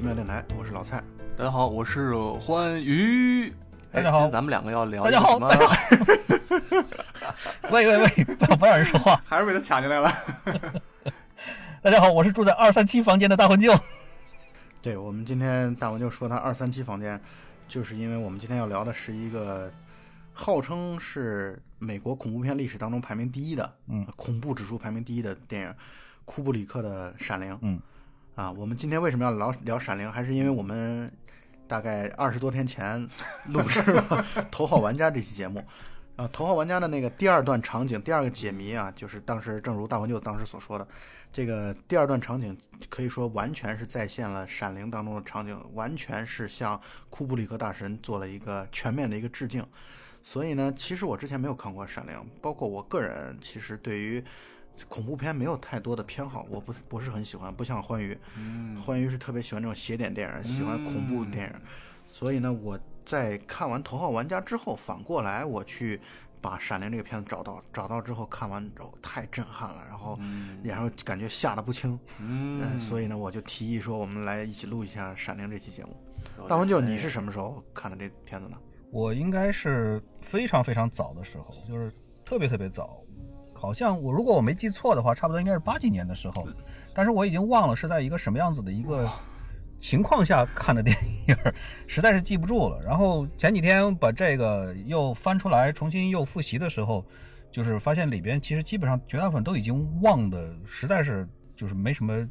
奇妙电台，我是老蔡。大家好，我是欢愉。大家好，今天咱们两个要聊什么？大家好。喂，不让人说话，还是被他抢进来了。大家好，我是住在237房间的大魂舅。对，我们今天大魂舅说他237房间，就是因为我们今天要聊的是一个号称是美国恐怖片历史当中排名第一的，恐怖指数排名第一的电影，库布里克的《闪灵》。我们今天为什么要聊《闪灵》，还是因为我们大概20多天前录制了《头号玩家》这期节目。头号玩家的那个第二段场景，第二个解谜啊，就是当时正如大魂舅当时所说的，这个第二段场景可以说完全是再现了《闪灵》当中的场景，完全是向库布里克大神做了一个全面的一个致敬。所以呢，其实我之前没有看过《闪灵》，包括我个人其实对于恐怖片没有太多的偏好，我不是很喜欢，不像欢愉，欢愉是特别喜欢这种邪典电影，喜欢恐怖电影。所以呢，我在看完《头号玩家》之后，反过来我去把《闪灵》这个片子找到之后看完，太震撼了，然后感觉吓得不轻。所以呢，我就提议说，我们来一起录一下《闪灵》这期节目。大魂舅，你是什么时候看的这片子呢？我应该是非常非常早的时候，就是特别特别早。好像我如果我没记错的话，差不多应该是80年的时候，但是我已经忘了是在一个什么样子的一个情况下看的电影，实在是记不住了。然后前几天把这个又翻出来重新又复习的时候，就是发现里边其实基本上绝大部分都已经忘的，实在是就是没什么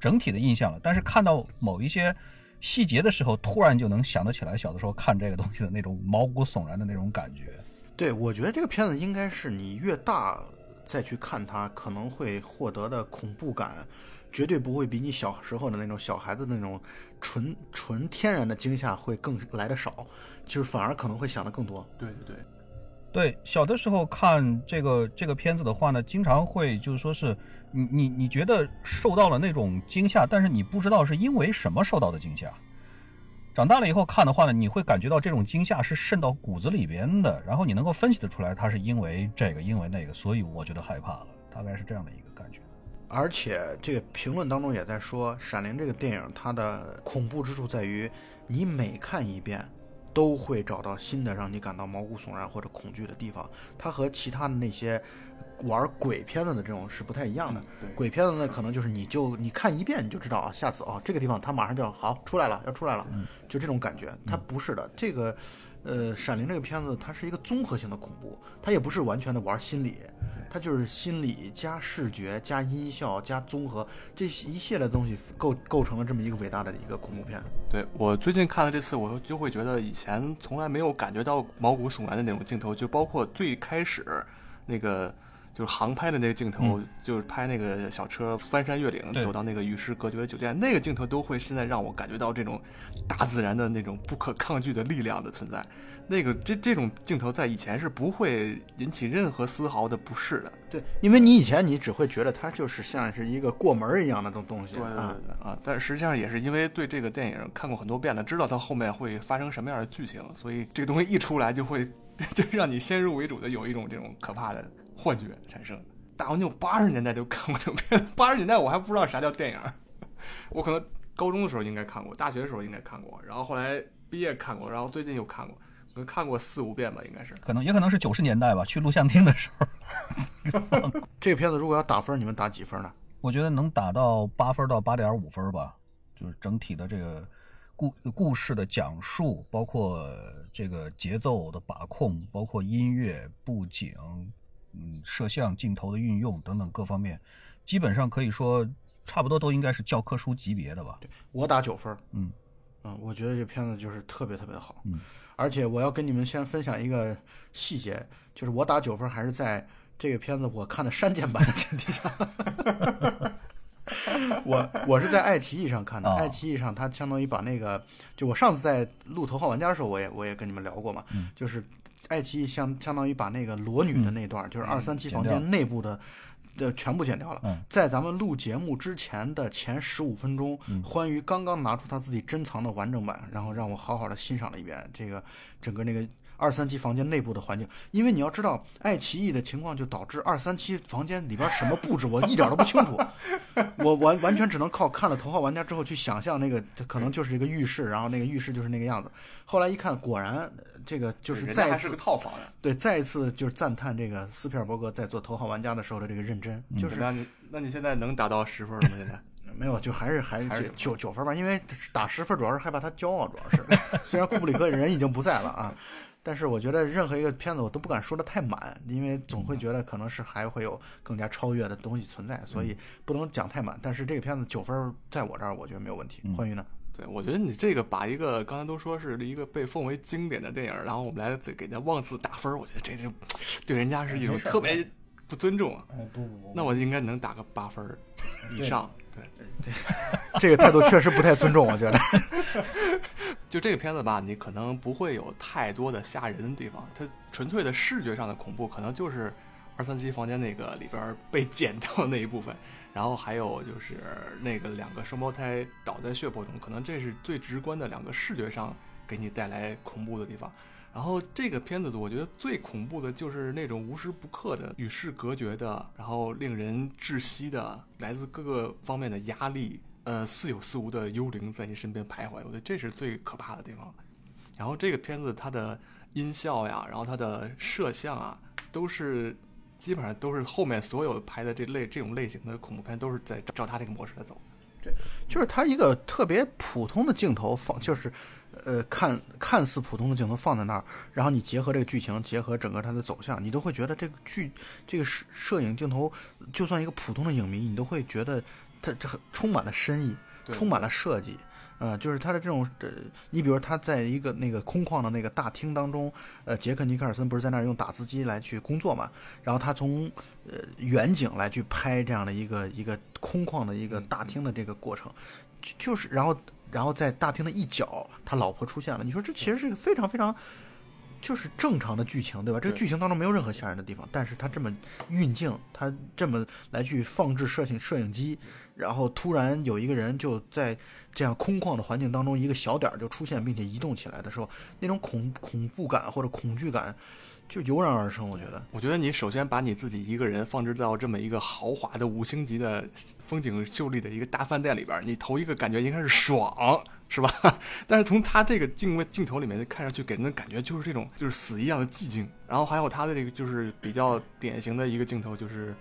整体的印象了。但是看到某一些细节的时候，突然就能想得起来小的时候看这个东西的那种毛骨悚然的那种感觉。对，我觉得这个片子应该是你越大再去看它，可能会获得的恐怖感绝对不会比你小时候的那种小孩子的那种纯天然的惊吓会更来得少，就是反而可能会想得更多。对，小的时候看这个片子的话呢，经常会就是说是你觉得受到了那种惊吓，但是你不知道是因为什么受到的惊吓。长大了以后看的话呢，你会感觉到这种惊吓是渗到骨子里边的，然后你能够分析得出来它是因为这个因为那个，所以我觉得害怕了，大概是这样的一个感觉。而且这个评论当中也在说，《闪灵》这个电影它的恐怖之处在于，你每看一遍都会找到新的让你感到毛骨悚然或者恐惧的地方。它和其他的那些玩鬼片子的这种是不太一样的。鬼片子呢，可能就是你看一遍你就知道啊，下次啊这个地方它马上就好出来了，就这种感觉。它不是的，这个闪灵这个片子它是一个综合性的恐怖，它也不是完全的玩心理，它就是心理加视觉加音效加综合这一系列的东西构成了这么一个伟大的一个恐怖片。对，我最近看了这次，我就会觉得以前从来没有感觉到毛骨悚然的那种镜头，就包括最开始那个就是航拍的那个镜头，就是拍那个小车翻山越岭走到那个与世隔绝的酒店，那个镜头都会现在让我感觉到这种大自然的那种不可抗拒的力量的存在。那个这种镜头在以前是不会引起任何丝毫的不适的。对，因为你以前你只会觉得它就是像是一个过门一样的这种东西。对，但实际上也是因为对这个电影看过很多遍了，知道它后面会发生什么样的剧情，所以这个东西一出来就会就让你先入为主的有一种这种可怕的幻觉产生。大魂舅80年代就看过这种片子，80年代我还不知道啥叫电影，我可能高中的时候应该看过，大学的时候应该看过，然后后来毕业看过，然后最近又看过，可能看过4-5遍吧，应该是，可能是90年代吧，去录像厅的时候。这个片子如果要打分，你们打几分呢？我觉得能打到8分到8.5分吧，就是整体的这个故事的讲述，包括这个节奏的把控，包括音乐、布景、摄像镜头的运用等等各方面，基本上可以说差不多都应该是教科书级别的吧。对，我打9分。我觉得这片子就是特别特别好。而且我要跟你们先分享一个细节，就是我打9分还是在这个片子我看的删减版的前提下。我是在爱奇艺上看的，爱奇艺上它相当于把那个，就我上次在录《头号玩家》的时候，我也跟你们聊过嘛，就是爱奇艺相当于把那个裸女的那段，就是237房间内部的全部剪掉了。在咱们录节目之前的前15分钟，欢愉刚刚拿出他自己珍藏的完整版，然后让我好好的欣赏了一遍这个整个那个237房间内部的环境。因为你要知道，爱奇艺的情况就导致237房间里边什么布置我一点都不清楚，我完全只能靠看了头号玩家之后去想象，那个可能就是一个浴室，然后那个浴室就是那个样子。后来一看，果然这个就是再一次，人家还是个套房呀。对，再一次就是赞叹这个斯皮尔伯格在做头号玩家的时候的这个认真。就是那你现在能达到10分吗？现在？没有，就还是9分吧，因为打10分主要是害怕他骄傲，主要是虽然库布里克人已经不在了啊。但是我觉得任何一个片子我都不敢说的太满，因为总会觉得可能是还会有更加超越的东西存在，所以不能讲太满。但是这个片子9分在我这儿我觉得没有问题。欢愉呢？对，我觉得你这个把一个刚才都说是一个被奉为经典的电影，然后我们来给人家妄自打分，我觉得这就对人家是一种特别不尊重啊。不，那我应该能打个8分以上。对，这个态度确实不太尊重，我觉得。就这个片子吧，你可能不会有太多的吓人的地方，它纯粹的视觉上的恐怖，可能就是237房间那个里边被剪掉那一部分，然后还有就是那个两个双胞胎倒在血泊中，可能这是最直观的两个视觉上给你带来恐怖的地方。然后这个片子我觉得最恐怖的就是那种无时不刻的与世隔绝的，然后令人窒息的来自各个方面的压力，似有似无的幽灵在你身边徘徊，我觉得这是最可怕的地方。然后这个片子它的音效呀，然后它的摄像啊，都是基本上都是后面所有拍的这种类型的恐怖片都是在照它这个模式来走。对，就是它一个特别普通的镜头放，就是看似普通的镜头放在那儿，然后你结合这个剧情，结合整个它的走向，你都会觉得这个摄影镜头，就算一个普通的影迷，你都会觉得它这充满了深意，充满了设计。就是他的这种，你比如他在一个那个空旷的那个大厅当中，杰克尼克尔森不是在那儿用打字机来去工作嘛？然后他从远景来去拍这样的一个空旷的一个大厅的这个过程，就是然后在大厅的一角，他老婆出现了。你说这其实是一个非常非常就是正常的剧情，对吧？这个剧情当中没有任何吓人的地方，但是他这么运镜，他这么来去放置摄影机，然后突然有一个人就在这样空旷的环境当中，一个小点就出现并且移动起来的时候，那种恐怖感或者恐惧感就油然而生。我觉得你首先把你自己一个人放置到这么一个豪华的5星级的风景秀丽的一个大饭店里边，你头一个感觉应该是爽，是吧？但是从他这个镜头里面看上去给人的感觉就是这种就是死一样的寂静。然后还有他的这个就是比较典型的一个镜头，就是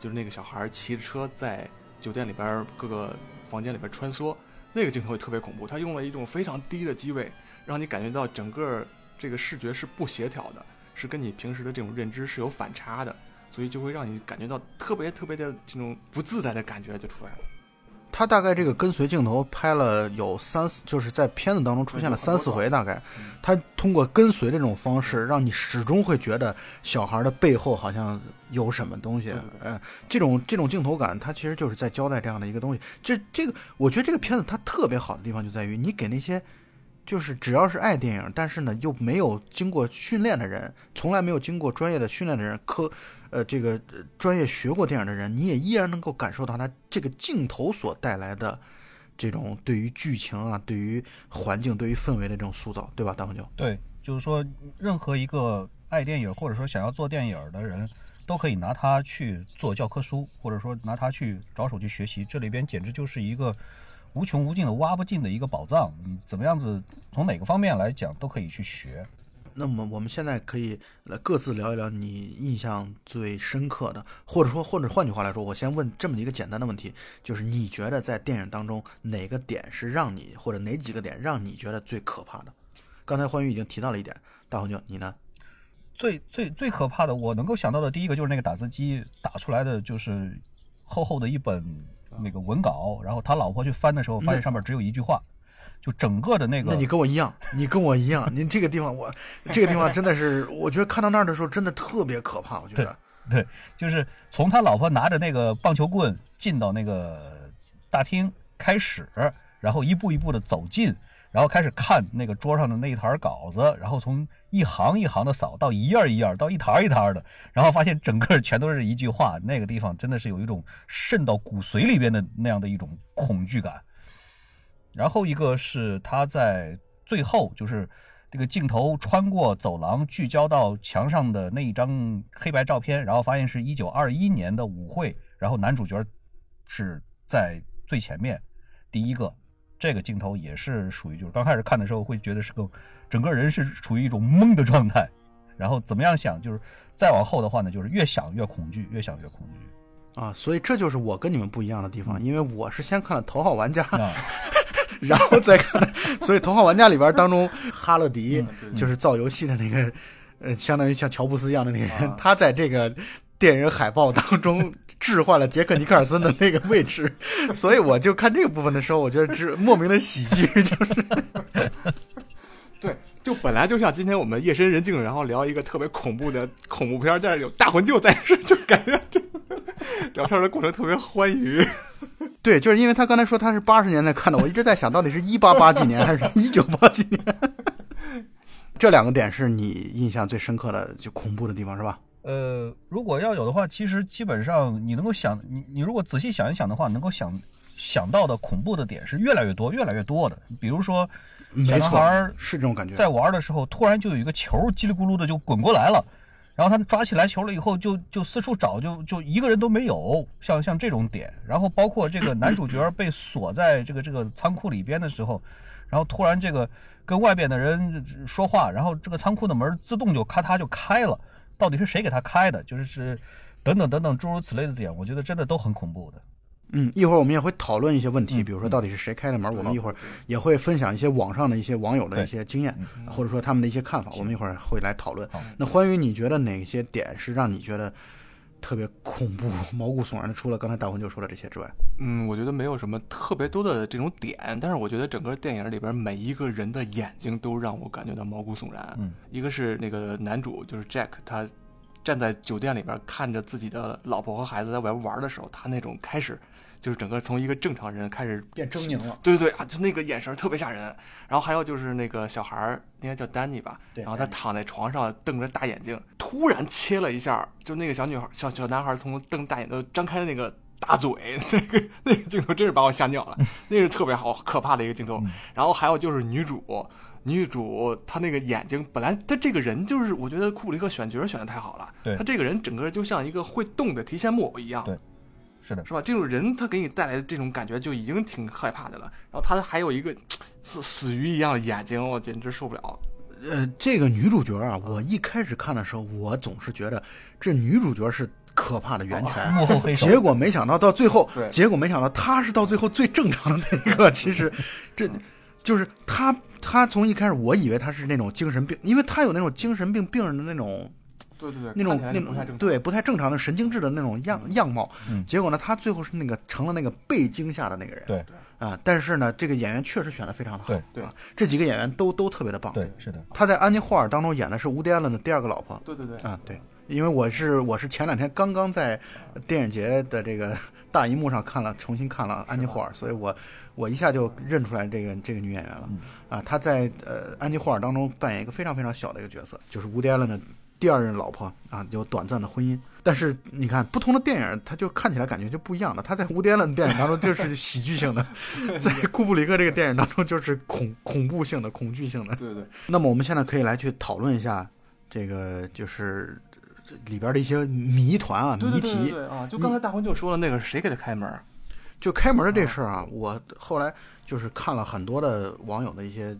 就是那个小孩骑车在酒店里边各个房间里边穿梭，那个镜头也特别恐怖。他用了一种非常低的机位，让你感觉到整个这个视觉是不协调的，是跟你平时的这种认知是有反差的，所以就会让你感觉到特别特别的这种不自在的感觉就出来了。他大概这个跟随镜头拍了有3-4，就是在片子当中出现了3-4回大概。他通过跟随这种方式，让你始终会觉得小孩的背后好像有什么东西。这种镜头感，他其实就是在交代这样的一个东西。这个，我觉得这个片子它特别好的地方就在于，你给那些就是只要是爱电影，但是呢又没有经过训练的人，从来没有经过专业的训练的人，这个专业学过电影的人，你也依然能够感受到他这个镜头所带来的这种对于剧情啊、对于环境、对于氛围的这种塑造，对吧，大红兄？对，就是说任何一个爱电影或者说想要做电影的人，都可以拿它去做教科书，或者说拿它去着手去学习。这里边简直就是一个无穷无尽的、挖不尽的一个宝藏，你怎么样子从哪个方面来讲都可以去学。那么我们现在可以来各自聊一聊你印象最深刻的，或者换句话来说，我先问这么一个简单的问题，就是你觉得在电影当中哪个点是让你，或者哪几个点让你觉得最可怕的？刚才欢愉已经提到了一点，大红牛你呢？最可怕的我能够想到的第一个就是那个打字机打出来的，就是厚厚的一本那个文稿，然后他老婆去翻的时候，发现上面只有一句话，就整个的那个。那你跟我一样，您这个地方这个地方真的是，我觉得看到那儿的时候真的特别可怕，我觉得。对，就是从他老婆拿着那个棒球棍进到那个大厅开始，然后一步一步的走近，然后开始看那个桌上的那一沓稿子，然后从一行一行的扫到一页一页到一沓一沓的，然后发现整个全都是一句话，那个地方真的是有一种渗到骨髓里边的那样的一种恐惧感。然后一个是他在最后，就是这个镜头穿过走廊聚焦到墙上的那一张黑白照片，然后发现是1921年的舞会，然后男主角是在最前面第一个，这个镜头也是属于就是刚开始看的时候会觉得是个整个人是处于一种懵的状态，然后怎么样想就是再往后的话呢，就是越想越恐惧，越想越恐惧啊！所以这就是我跟你们不一样的地方，因为我是先看了《头号玩家》啊然后再看，所以《头号玩家》里边当中，哈勒迪就是造游戏的那个，相当于像乔布斯一样的那个人，他在这个电影海报当中置换了杰克尼克尔森的那个位置，所以我就看这个部分的时候，我觉得是莫名的喜剧，就是对，就本来就像今天我们夜深人静，然后聊一个特别恐怖的恐怖片，但是有大魂救在这，就感觉这聊天的过程特别欢愉。对，就是因为他刚才说他是80年代看的，我一直在想到底是1880几年还是1980几年。这两个点是你印象最深刻的就恐怖的地方是吧？如果要有的话，其实基本上你能够想，你如果仔细想一想的话，能够想到的恐怖的点是越来越多、越来越多的。比如说，小男孩是这种感觉，在玩的时候突然就有一个球叽里咕噜的就滚过来了。然后他抓起来球了以后就四处找，就一个人都没有，像这种点。然后包括这个男主角被锁在这个仓库里边的时候，然后突然这个跟外边的人说话，然后这个仓库的门自动就咔嚓就开了，到底是谁给他开的，就是等等等等诸如此类的点，我觉得真的都很恐怖的。嗯，一会儿我们也会讨论一些问题，比如说到底是谁开的门，我们一会儿也会分享一些网上的一些网友的一些经验，或者说他们的一些看法，我们一会儿会来讨论。那欢愉，你觉得哪些点是让你觉得特别恐怖、毛骨悚然的？除了刚才大魂就说了这些之外，我觉得没有什么特别多的这种点，但是我觉得整个电影里边每一个人的眼睛都让我感觉到毛骨悚然。一个是那个男主就是 Jack， 他站在酒店里边看着自己的老婆和孩子在外边玩的时候，他那种开始就是整个从一个正常人开始变狰狞了，对对啊，就那个眼神特别吓人。然后还有就是那个小孩应该叫丹尼吧，然后他躺在床上瞪着大眼睛，突然切了一下，就那个小男孩从瞪大眼睛张开的那个大嘴，那个镜头真是把我吓尿了，那是特别好可怕的一个镜头。然后还有就是女主她那个眼睛，本来她这个人就是我觉得库布里克选角选的太好了，她这个人整个就像一个会动的提线木偶一样。对，是吧？这种人他给你带来的这种感觉就已经挺害怕的了。然后他还有一个死鱼一样的眼睛，我简直受不了。这个女主角啊，我一开始看的时候，我总是觉得这女主角是可怕的源泉，结果没想到到最后，她是到最后最正常的那个。其实，这就是她从一开始我以为她是那种精神病，因为她有那种精神病病人的那种。对对对，那种对不太正常的神经质的那种样貌，结果呢，他最后是那个成了那个被惊吓的那个人。对啊，但是呢，这个演员确实选得非常的好。对啊，这几个演员都特别的棒。对，是的。他在《安妮霍尔》当中演的是伍迪·艾伦的第二个老婆。对对对啊，对，因为我是前两天刚刚在电影节的这个大荧幕上重新看了《安妮霍尔》，所以我一下就认出来这个女演员了。啊，她在《安妮霍尔》当中扮演一个非常非常小的一个角色，就是伍迪·艾伦的第二任老婆啊，有短暂的婚姻，但是你看不同的电影，它就看起来感觉就不一样了。他在伍迪·艾伦电影当中就是喜剧性的，在库布里克这个电影当中就是恐怖性的、恐惧性的。对对。那么我们现在可以来去讨论一下这个，就是里边的一些谜团啊、谜题。对啊，就刚才大魂就说了，那个谁给他开门？就开门的这事儿啊，我后来就是看了很多的网友的一些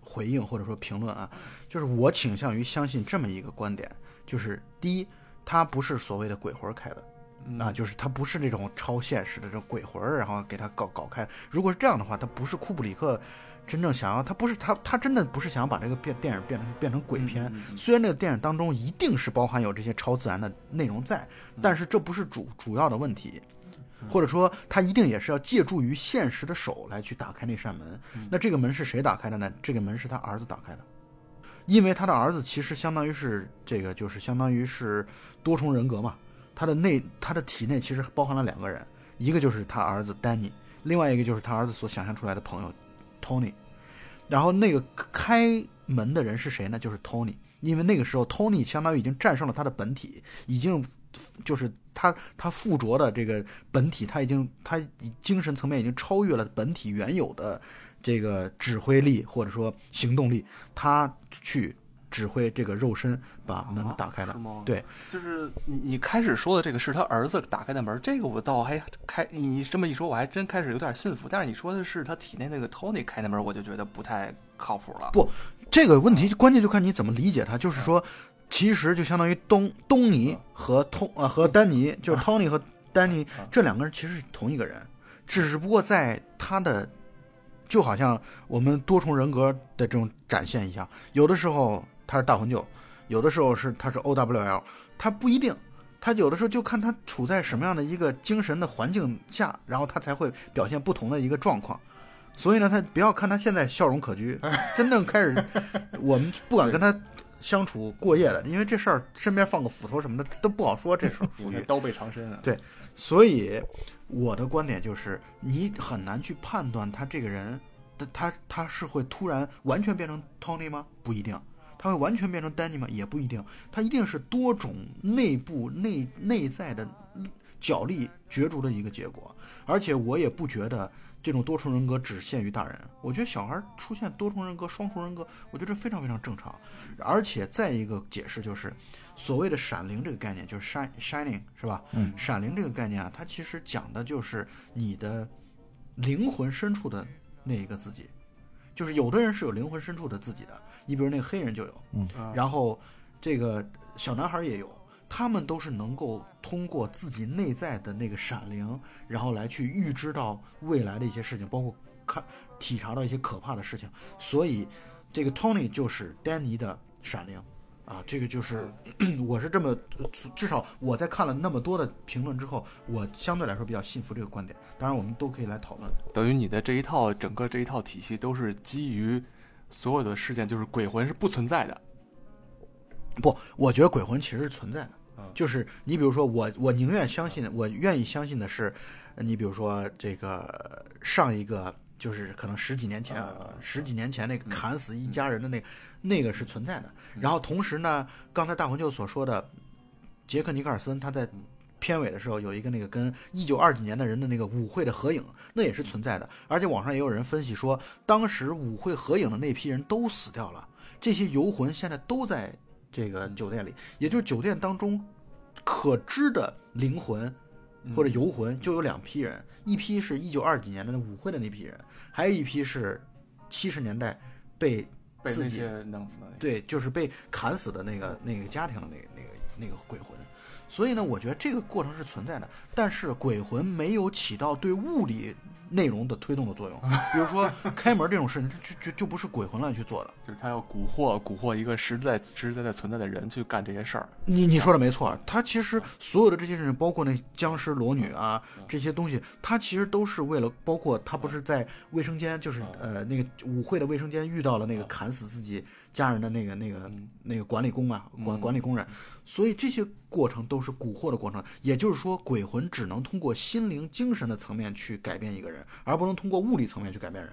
回应或者说评论啊，就是我倾向于相信这么一个观点，就是第一，它不是所谓的鬼魂开的，啊，就是它不是这种超现实的这种鬼魂，然后给它搞开。如果是这样的话，它不是库布里克真正想要，它不是他真的不是想要把这个电影变成鬼片。虽然这个电影当中一定是包含有这些超自然的内容在，但是这不是主要的问题。或者说他一定也是要借助于现实的手来去打开那扇门。那这个门是谁打开的呢？这个门是他儿子打开的，因为他的儿子其实相当于是这个就是相当于是多重人格嘛，他的体内其实包含了两个人，一个就是他儿子丹尼，另外一个就是他儿子所想象出来的朋友 Tony。然后那个开门的人是谁呢？就是 Tony。 因为那个时候 Tony 相当于已经战胜了他的本体，已经就是他附着的这个本体，他精神层面已经超越了本体原有的这个指挥力或者说行动力，他去指挥这个肉身把门打开了。啊、对，就是你开始说的这个是他儿子打开的门，这个我倒还你这么一说，我还真开始有点信服。但是你说的是他体内那个 Tony 开的门，我就觉得不太靠谱了。不，这个问题关键就看你怎么理解它。就是说，其实就相当于东尼和丹尼，就是 Tony 和丹尼这两个人其实是同一个人，只不过在他的。就好像我们多重人格的这种展现一样，有的时候他是大混酒，有的时候是他是 OWL， 他不一定，他有的时候就看他处在什么样的一个精神的环境下，然后他才会表现不同的一个状况。所以呢，他不要看他现在笑容可掬，真正开始我们不敢跟他相处过夜的，因为这事儿身边放个斧头什么的都不好说，这事儿属于刀背藏身啊。对，所以我的观点就是，你很难去判断他这个人，他是会突然完全变成 Tony 吗？不一定。他会完全变成 Danny 吗？也不一定。他一定是多种内部内在的角力角逐的一个结果。而且我也不觉得这种多重人格只限于大人，我觉得小孩出现多重人格、双重人格，我觉得这非常非常正常。而且再一个解释就是，所谓的闪灵这个概念，就是 shining 是吧？嗯，闪灵这个概念啊，它其实讲的就是你的灵魂深处的那一个自己。就是有的人是有灵魂深处的自己的，你比如那个黑人就有，然后这个小男孩也有，他们都是能够通过自己内在的那个闪灵，然后来去预知到未来的一些事情，包括体察到一些可怕的事情。所以这个 Tony 就是丹尼的闪灵啊，这个就是我是这么，至少我在看了那么多的评论之后，我相对来说比较信服这个观点。当然我们都可以来讨论，等于你的整个这一套体系都是基于所有的事件，就是鬼魂是不存在的。不，我觉得鬼魂其实是存在的。就是你比如说我宁愿相信，我愿意相信的是，你比如说这个上一个就是可能十几年前那个砍死一家人的那个是存在的。然后同时呢，刚才大魂舅所说的杰克尼克尔森，他在片尾的时候有一个那个跟1920几年的人的那个舞会的合影，那也是存在的。而且网上也有人分析说，当时舞会合影的那批人都死掉了，这些游魂现在都在这个酒店里，也就是酒店当中可知的灵魂或者游魂就有两批人，一批是1920几年的舞会的那批人，还有一批是70年代被那些弄死的，对，就是被砍死的那个家庭的那个鬼魂。所以呢，我觉得这个过程是存在的，但是鬼魂没有起到对物理内容的推动的作用。比如说开门这种事情就不是鬼魂来去做的，就是他要蛊惑一个实在存在的人去干这些事儿。你说的没错，他其实所有的这些事情，包括那僵尸裸女啊这些东西，他其实都是为了，包括他不是在卫生间，就是那个舞会的卫生间遇到了那个砍死自己家人的那个管理工啊，管理工人。所以这些过程都是蛊惑的过程，也就是说鬼魂只能通过心灵精神的层面去改变一个人，而不能通过物理层面去改变人。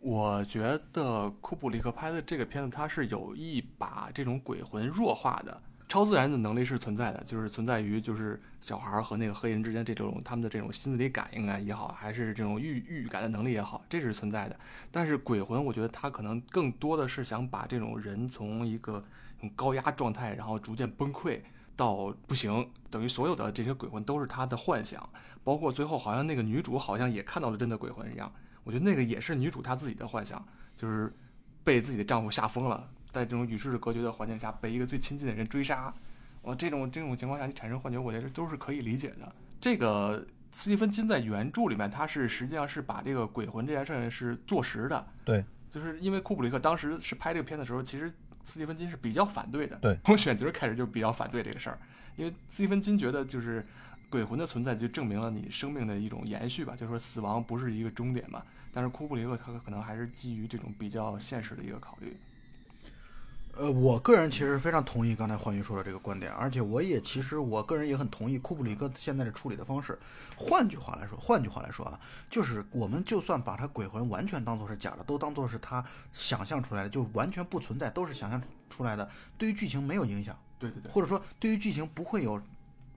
我觉得库布里克拍的这个片子，它是有意把这种鬼魂弱化的。超自然的能力是存在的，就是存在于就是小孩和那个黑人之间这种他们的这种心理感应啊也好，还是这种预感的能力也好，这是存在的。但是鬼魂，我觉得他可能更多的是想把这种人从一个高压状态，然后逐渐崩溃到不行，等于所有的这些鬼魂都是他的幻想，包括最后好像那个女主好像也看到了真的鬼魂一样。我觉得那个也是女主她自己的幻想，就是被自己的丈夫吓疯了。在这种与世隔绝的环境下，被一个最亲近的人追杀，这种情况下你产生幻觉，我觉得都是可以理解的。这个斯蒂芬金在原著里面，他是实际上是把这个鬼魂这件事情是坐实的。对，就是因为库布里克当时是拍这个片的时候，其实斯蒂芬金是比较反对的。对，从选角开始就比较反对这个事儿，因为斯蒂芬金觉得就是鬼魂的存在就证明了你生命的一种延续吧，就是说死亡不是一个终点嘛。但是库布里克他可能还是基于这种比较现实的一个考虑。我个人其实非常同意刚才欢愉说的这个观点，而且我个人也很同意库布里克现在的处理的方式。换句话来说啊，就是我们就算把他鬼魂完全当作是假的，都当作是他想象出来的，就完全不存在，都是想象出来的，对于剧情没有影响。对对对，或者说对于剧情不会有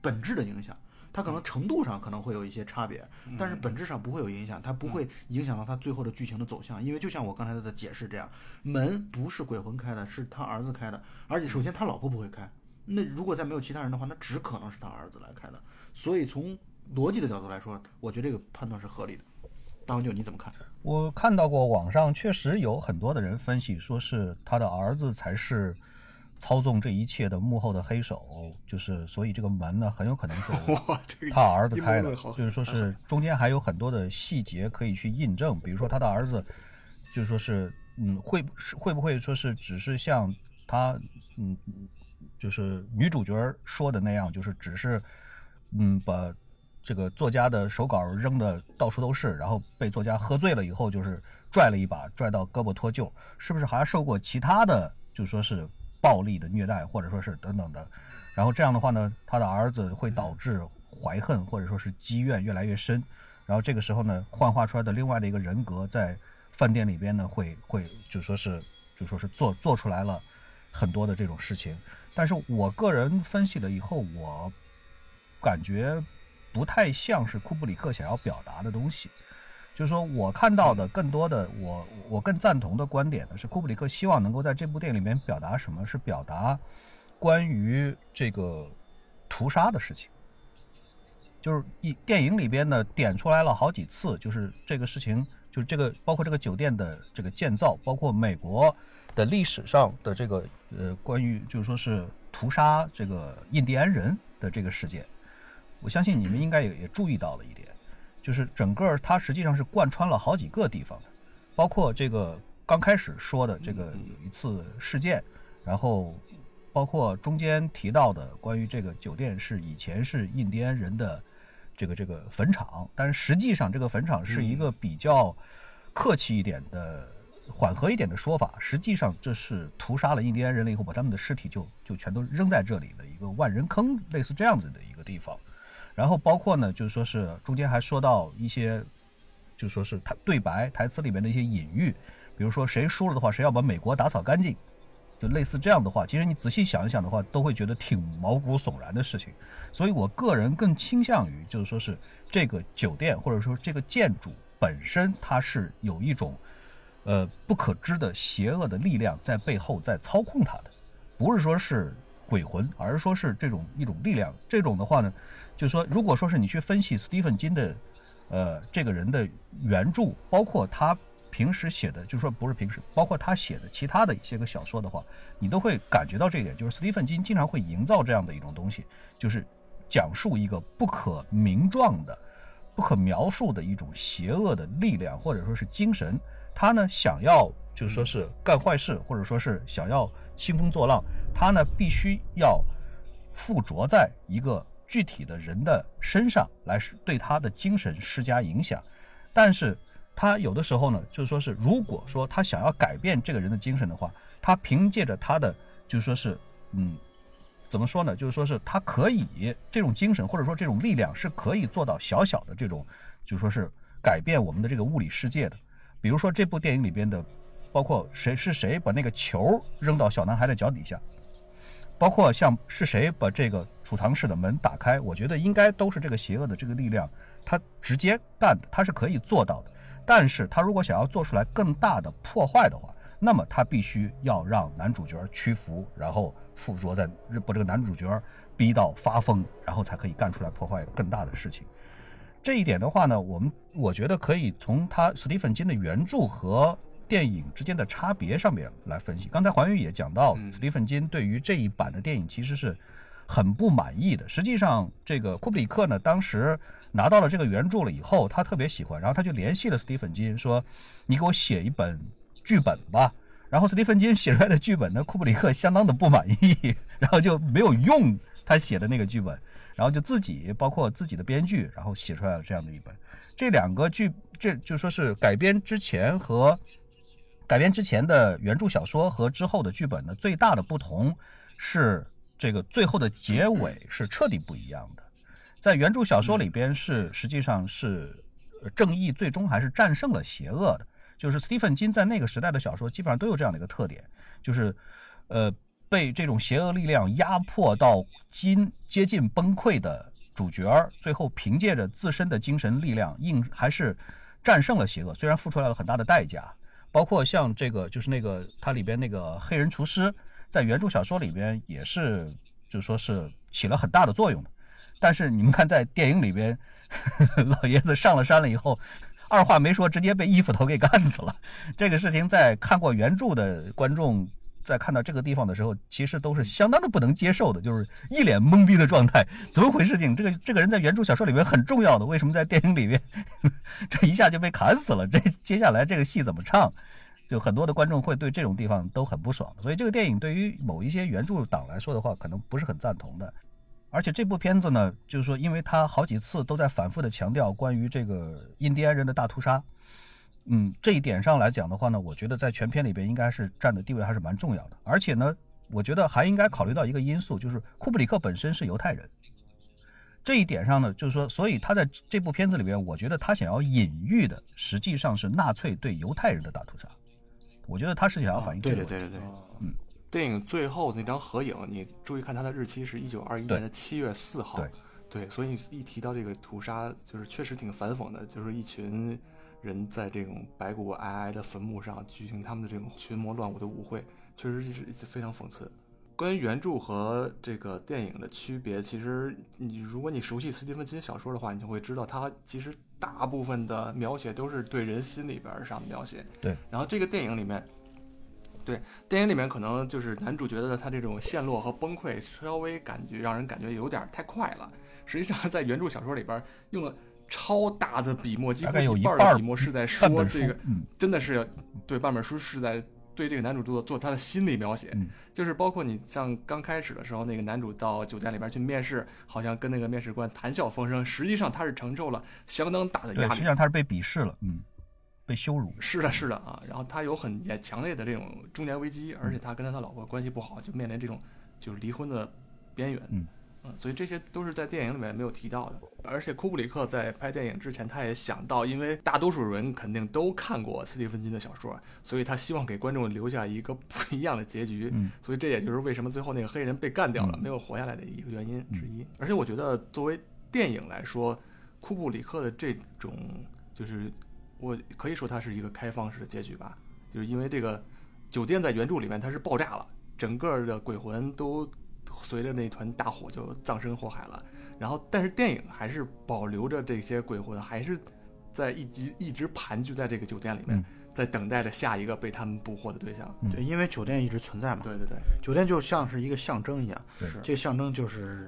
本质的影响。它可能程度上可能会有一些差别，但是本质上不会有影响，它不会影响到它最后的剧情的走向。因为就像我刚才的解释这样，门不是鬼魂开的，是他儿子开的，而且首先他老婆不会开，那如果再没有其他人的话，那只可能是他儿子来开的。所以从逻辑的角度来说，我觉得这个判断是合理的。大红舅你怎么看？我看到过网上确实有很多的人分析说是他的儿子才是操纵这一切的幕后的黑手，就是所以这个门呢很有可能是他儿子开的，就是说是中间还有很多的细节可以去印证，比如说他的儿子就是说是会不会说是只是像他就是女主角说的那样，就是只是把这个作家的手稿扔的到处都是，然后被作家喝醉了以后就是拽了一把，拽到胳膊脱臼，是不是还受过其他的就是说是暴力的虐待，或者说是等等的，然后这样的话呢，他的儿子会导致怀恨或者说是积怨越来越深，然后这个时候呢，幻化出来的另外的一个人格在饭店里边呢，会就说是做出来了很多的这种事情。但是我个人分析了以后，我感觉不太像是库布里克想要表达的东西。就是说我看到的更多的我更赞同的观点呢是库布里克希望能够在这部电影里面表达什么，是表达关于这个屠杀的事情。就是电影里边呢点出来了好几次，就是这个事情，就是这个包括这个酒店的这个建造，包括美国的历史上的这个关于就是说是屠杀这个印第安人的这个事件。我相信你们应该也注意到了一点。就是整个它实际上是贯穿了好几个地方的，包括这个刚开始说的这个有一次事件，然后包括中间提到的关于这个酒店是以前是印第安人的这个坟场，但是实际上这个坟场是一个比较客气一点的缓和一点的说法，实际上这是屠杀了印第安人了以后把他们的尸体就全都扔在这里的一个万人坑，类似这样子的一个地方。然后包括呢就是说是中间还说到一些就是说是对白台词里面的一些隐喻，比如说谁输了的话谁要把美国打扫干净，就类似这样的话，其实你仔细想一想的话都会觉得挺毛骨悚然的事情。所以我个人更倾向于就是说是这个酒店或者说这个建筑本身它是有一种不可知的邪恶的力量在背后在操控它的，不是说是鬼魂，而是说是这种一种力量。这种的话呢就是说如果说是你去分析斯蒂芬金的这个人的原著，包括他平时写的就是说不是平时包括他写的其他的一些个小说的话，你都会感觉到这一点，就是斯蒂芬金经常会营造这样的一种东西，就是讲述一个不可名状的不可描述的一种邪恶的力量或者说是精神，他呢想要就是说是干坏事或者说是想要兴风作浪，他呢必须要附着在一个具体的人的身上来对他的精神施加影响。但是他有的时候呢就是说是如果说他想要改变这个人的精神的话，他凭借着他的就是说是怎么说呢，就是说是他可以这种精神或者说这种力量是可以做到小小的这种就是说是改变我们的这个物理世界的。比如说这部电影里边的包括谁把那个球扔到小男孩的脚底下，包括像是谁把这个储藏室的门打开，我觉得应该都是这个邪恶的这个力量他直接干的，他是可以做到的。但是他如果想要做出来更大的破坏的话，那么他必须要让男主角屈服，然后附着在把这个男主角逼到发疯，然后才可以干出来破坏更大的事情。这一点的话呢我觉得可以从他斯蒂芬金的原著和电影之间的差别上面来分析。刚才环宇也讲到斯蒂芬金对于这一版的电影其实是很不满意的。实际上这个库布里克呢当时拿到了这个原著了以后他特别喜欢，然后他就联系了斯蒂芬金说你给我写一本剧本吧，然后斯蒂芬金写出来的剧本呢库布里克相当的不满意，然后就没有用他写的那个剧本，然后就自己包括自己的编剧然后写出来了这样的一本。这两个剧这就说是改编之前和改编之前的原著小说和之后的剧本呢，最大的不同是这个最后的结尾是彻底不一样的。在原著小说里边是实际上是正义最终还是战胜了邪恶的，就是斯蒂芬金在那个时代的小说基本上都有这样的一个特点，就是被这种邪恶力量压迫到接近崩溃的主角，最后凭借着自身的精神力量还是战胜了邪恶，虽然付出来了很大的代价。包括像这个就是那个他里边那个黑人厨师，在原著小说里边也是就是说是起了很大的作用的，但是你们看在电影里边老爷子上了山了以后，二话没说直接被一斧头给干死了。这个事情在看过原著的观众在看到这个地方的时候，其实都是相当的不能接受的，就是一脸懵逼的状态，怎么回事情？这个人在原著小说里面很重要的，为什么在电影里面这一下就被砍死了？这接下来这个戏怎么唱？就很多的观众会对这种地方都很不爽，所以这个电影对于某一些原著党来说的话，可能不是很赞同的。而且这部片子呢，就是说因为他好几次都在反复的强调关于这个印第安人的大屠杀，这一点上来讲的话呢，我觉得在全片里边应该是占的地位还是蛮重要的。而且呢，我觉得还应该考虑到一个因素，就是库布里克本身是犹太人，这一点上呢，就是说，所以他在这部片子里边，我觉得他想要隐喻的实际上是纳粹对犹太人的大屠杀。我觉得他是想要反映这个问题。对，电影最后那张合影，你注意看它的日期是1921年7月4号，对，所以一提到这个屠杀，就是确实挺反讽的，就是一群人在这种白骨皑皑的坟墓上举行他们的这种群魔乱舞的舞会，确实是非常讽刺。关于原著和这个电影的区别，其实如果你熟悉斯蒂芬金小说的话，你就会知道他其实大部分的描写都是对人心里边上的描写。对，然后这个电影里面，可能就是男主角的他这种陷落和崩溃，稍微让人感觉有点太快了。实际上在原著小说里边用了超大的笔墨，几乎一半的笔墨是在说这个，真的是对半本书是在对这个男主做他的心理描写，就是包括你像刚开始的时候，那个男主到酒店里边去面试，好像跟那个面试官谈笑风生，实际上他是承受了相当大的压力，实际上他是被鄙视了，被羞辱。是的啊，然后他有很强烈的这种中年危机，而且他跟他老婆关系不好，就面临这种就是离婚的边缘。所以这些都是在电影里面没有提到的。而且库布里克在拍电影之前，他也想到，因为大多数人肯定都看过斯蒂芬金的小说，所以他希望给观众留下一个不一样的结局。所以这也就是为什么最后那个黑人被干掉了，没有活下来的一个原因之一。而且我觉得作为电影来说，库布里克的这种，就是我可以说它是一个开放式的结局吧，就是因为这个酒店在原著里面它是爆炸了，整个的鬼魂都随着那团大火就葬身火海了，然后但是电影还是保留着这些鬼魂，还是在一直盘踞在这个酒店里面，在等待着下一个被他们捕获的对象。对，因为酒店一直存在嘛。对，酒店就像是一个象征一样，这个象征就是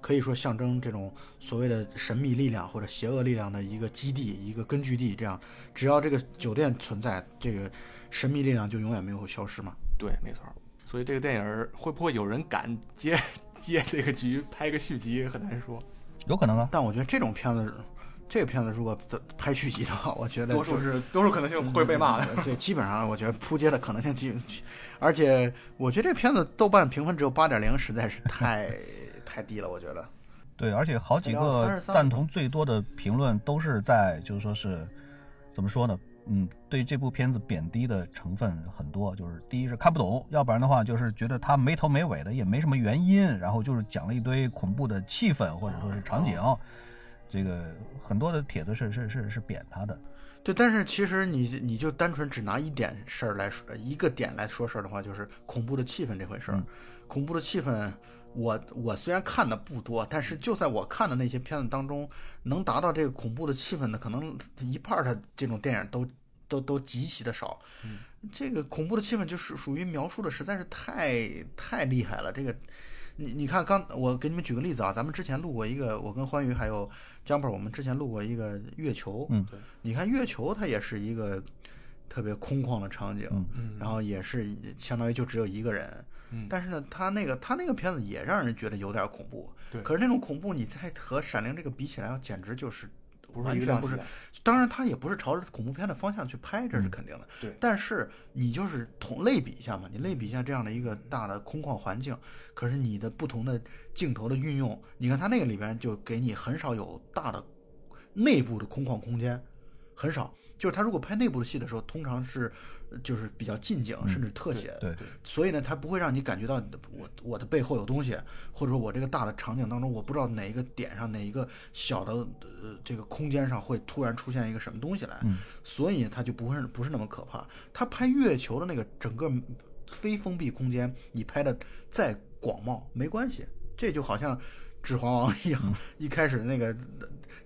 可以说象征这种所谓的神秘力量或者邪恶力量的一个基地，一个根据地。这样，只要这个酒店存在，这个神秘力量就永远没有消失嘛。对，没错。所以这个电影会不会有人敢接这个局拍个续集，很难说，有可能啊。但我觉得这个片子如果拍续集的话，我觉得多数可能性会被骂的。对，基本上我觉得扑街的可能性而且我觉得这片子豆瓣评分只有 8.0， 实在是太低了，我觉得。对，而且好几个赞同最多的评论都是在就是说是怎么说呢？对这部片子贬低的成分很多，就是第一是看不懂，要不然的话就是觉得它没头没尾的，也没什么原因，然后就是讲了一堆恐怖的气氛或者说是场景，这个很多的帖子是贬它的。对，但是其实你就单纯只拿一个点来说事儿的话，就是恐怖的气氛这回事儿。恐怖的气氛，我虽然看的不多，但是就在我看的那些片子当中，能达到这个恐怖的气氛的，可能一半的这种电影都极其的少。这个恐怖的气氛就是属于描述的实在是太厉害了。这个你看，我给你们举个例子啊，咱们之前录过一个，我跟欢愉还有 Jumper， 我们之前录过一个月球。对，你看月球它也是一个特别空旷的场景，然后也是相当于就只有一个人，但是呢，他那个片子也让人觉得有点恐怖。对，可是那种恐怖你在和《闪灵》这个比起来，简直就是不是，完全不是。当然它也不是朝着恐怖片的方向去拍，这是肯定的。对，但是你就是类比一下嘛，你类比一下这样的一个大的空旷环境，可是你的不同的镜头的运用，你看它那个里边就给你很少有大的内部的空旷空间，很少。就是他如果拍内部的戏的时候，通常是就是比较近景，甚至特写，对，所以呢，他不会让你感觉到我的背后有东西，或者说我这个大的场景当中，我不知道哪一个点上，哪一个小的这个空间上会突然出现一个什么东西来，所以他就不是那么可怕。他拍月球的那个整个非封闭空间，你拍的再广袤没关系，这就好像指环王一样，一开始那个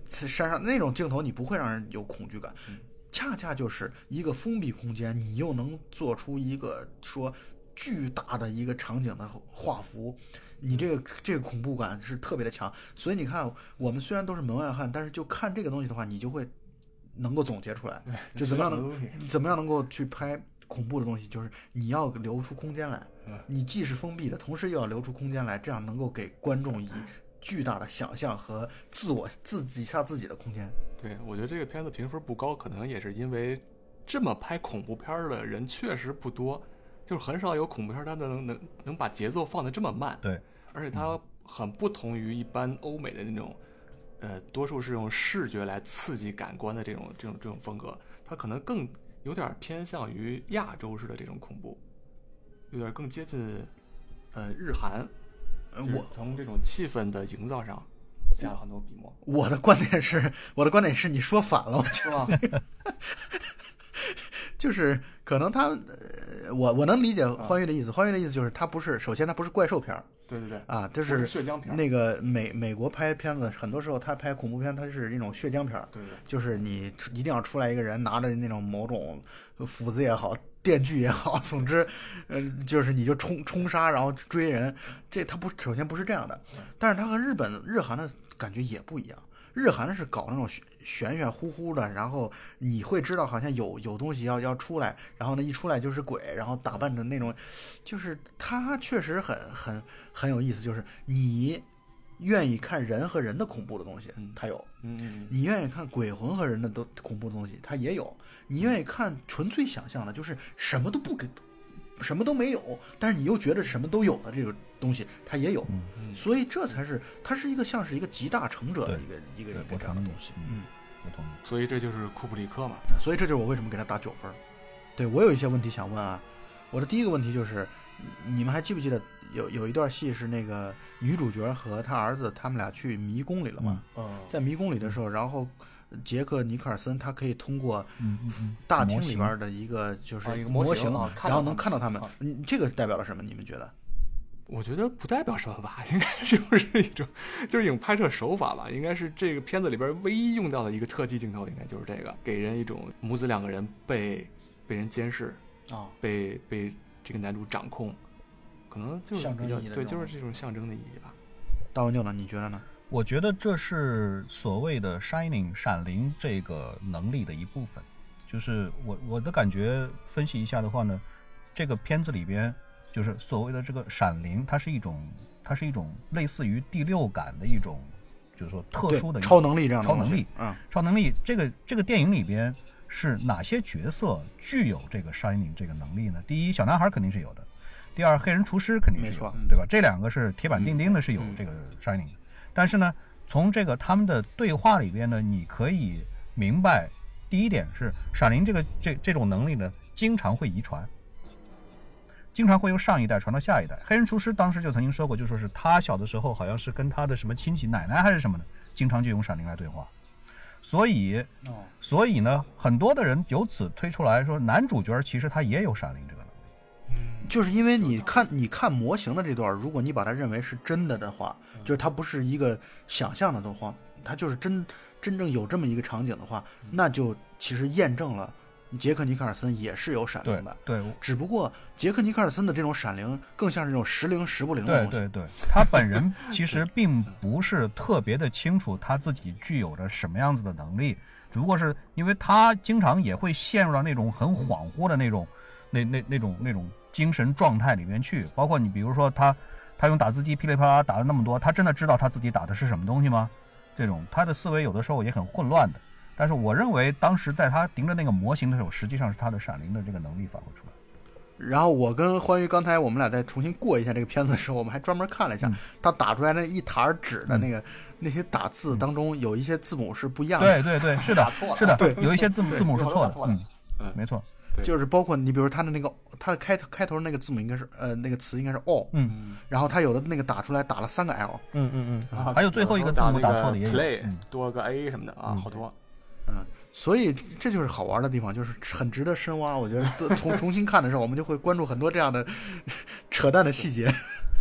山上那种镜头，你不会让人有恐惧感。恰恰就是一个封闭空间，你又能做出一个说巨大的一个场景的画幅，你这个恐怖感是特别的强。所以你看，我们虽然都是门外汉，但是就看这个东西的话，你就会能够总结出来，就怎么样能够去拍恐怖的东西，就是你要留出空间来，你既是封闭的，同时又要留出空间来，这样能够给观众以巨大的想象和自己下自己的空间。对，我觉得这个片子评分不高，可能也是因为这么拍恐怖片的人确实不多，就是很少有恐怖片它能把节奏放得这么慢。对，而且它很不同于一般欧美的那种，多数是用视觉来刺激感官的这种风格，它可能更有点偏向于亚洲式的这种恐怖，有点更接近日韩。我从这种气氛的营造上加了很多笔墨。我的观点是你说反了，我觉得就是可能他，我能理解欢愉的意思。欢愉的意思就是他不是，首先他不是怪兽片，对对对啊，就是血浆片。那个美国拍片子，很多时候他拍恐怖片，他是那种血浆片，对对，就是你一定要出来一个人拿着那种某种斧子也好，电锯也好，总之，就是你就冲杀，然后追人。这他不，首先不是这样的，但是他和日韩的感觉也不一样。日韩是搞那种玄乎乎的，然后你会知道好像有东西要出来，然后呢一出来就是鬼，然后打扮成那种，就是他确实很有意思，就是你愿意看人和人的恐怖的东西，它有；你愿意看鬼魂和人的都恐怖的东西，它也有；你愿意看纯粹想象的，就是什么都不给，什么都没有，但是你又觉得什么都有的这个东西，它也有。所以这才是它是一个像是一个集大成者的一个这样的东西。所以这就是库布里克嘛。所以这就是我为什么给他打9分。对，我有一些问题想问啊。我的第一个问题就是，你们还记不记得有一段戏是那个女主角和她儿子他们俩去迷宫里了吗？在迷宫里的时候，然后杰克尼克尔森他可以通过大厅里边的一个就是模型，然后能看到他们。这个代表了什么？你们觉得？我觉得不代表什么吧，应该就是一种就是影拍摄手法吧，应该是这个片子里边唯一用到的一个特技镜头，应该就是这个，给人一种母子两个人被人监视。被这个男主掌控，可能就是比较对，就是这种象征的意义吧。大文舅呢，你觉得呢？我觉得这是所谓的 Shining 闪灵这个能力的一部分。就是我的感觉分析一下的话呢，这个片子里边就是所谓的这个闪灵，它是一种类似于第六感的一种，就是说特殊的超能力这样的东西。超能力这个电影里边。是哪些角色具有这个 shining 这个能力呢？第一，小男孩肯定是有的；第二，黑人厨师肯定是有的，对吧？这两个是铁板钉钉的，是有这个 shining 的。但是呢，从这个他们的对话里边呢，你可以明白，第一点是闪灵这种能力呢，经常会遗传，经常会由上一代传到下一代。黑人厨师当时就曾经说过，就说是他小的时候好像是跟他的什么亲戚奶奶还是什么的，经常就用闪灵来对话。所以呢，很多的人由此推出来说，男主角其实他也有闪灵这个能力，就是因为你看模型的这段，如果你把它认为是真的的话，就是它不是一个想象的话，它就是真正有这么一个场景的话，那就其实验证了杰克尼克尔森也是有闪灵的。 对，只不过杰克尼克尔森的这种闪灵更像是这种时灵时不灵的东西。对，他本人其实并不是特别的清楚他自己具有着什么样子的能力，只不过是因为他经常也会陷入到那种很恍惚的那种精神状态里面去。包括你比如说他用打字机噼里啪啦打了那么多，他真的知道他自己打的是什么东西吗？这种他的思维有的时候也很混乱的。但是我认为当时在他盯着那个模型的时候，实际上是他的闪灵的这个能力发挥出来。然后我跟欢愉刚才我们俩再重新过一下这个片子的时候，我们还专门看了一下他打出来那一沓纸的那个那些打字当中有一些字母是不一样的。对对对，是的，是的，对，有一些字母是错的，嗯，没错。就是包括你比如他的那个他的开头那个字母应该是那个词应该是 all， 嗯，然后他有的那个打出来打了3个 l， 嗯嗯嗯，还有最后一个字母打错的也有 play 多个 a 什么的啊，好多。嗯，所以这就是好玩的地方，就是很值得深挖。我觉得重新看的时候，我们就会关注很多这样的扯淡的细节。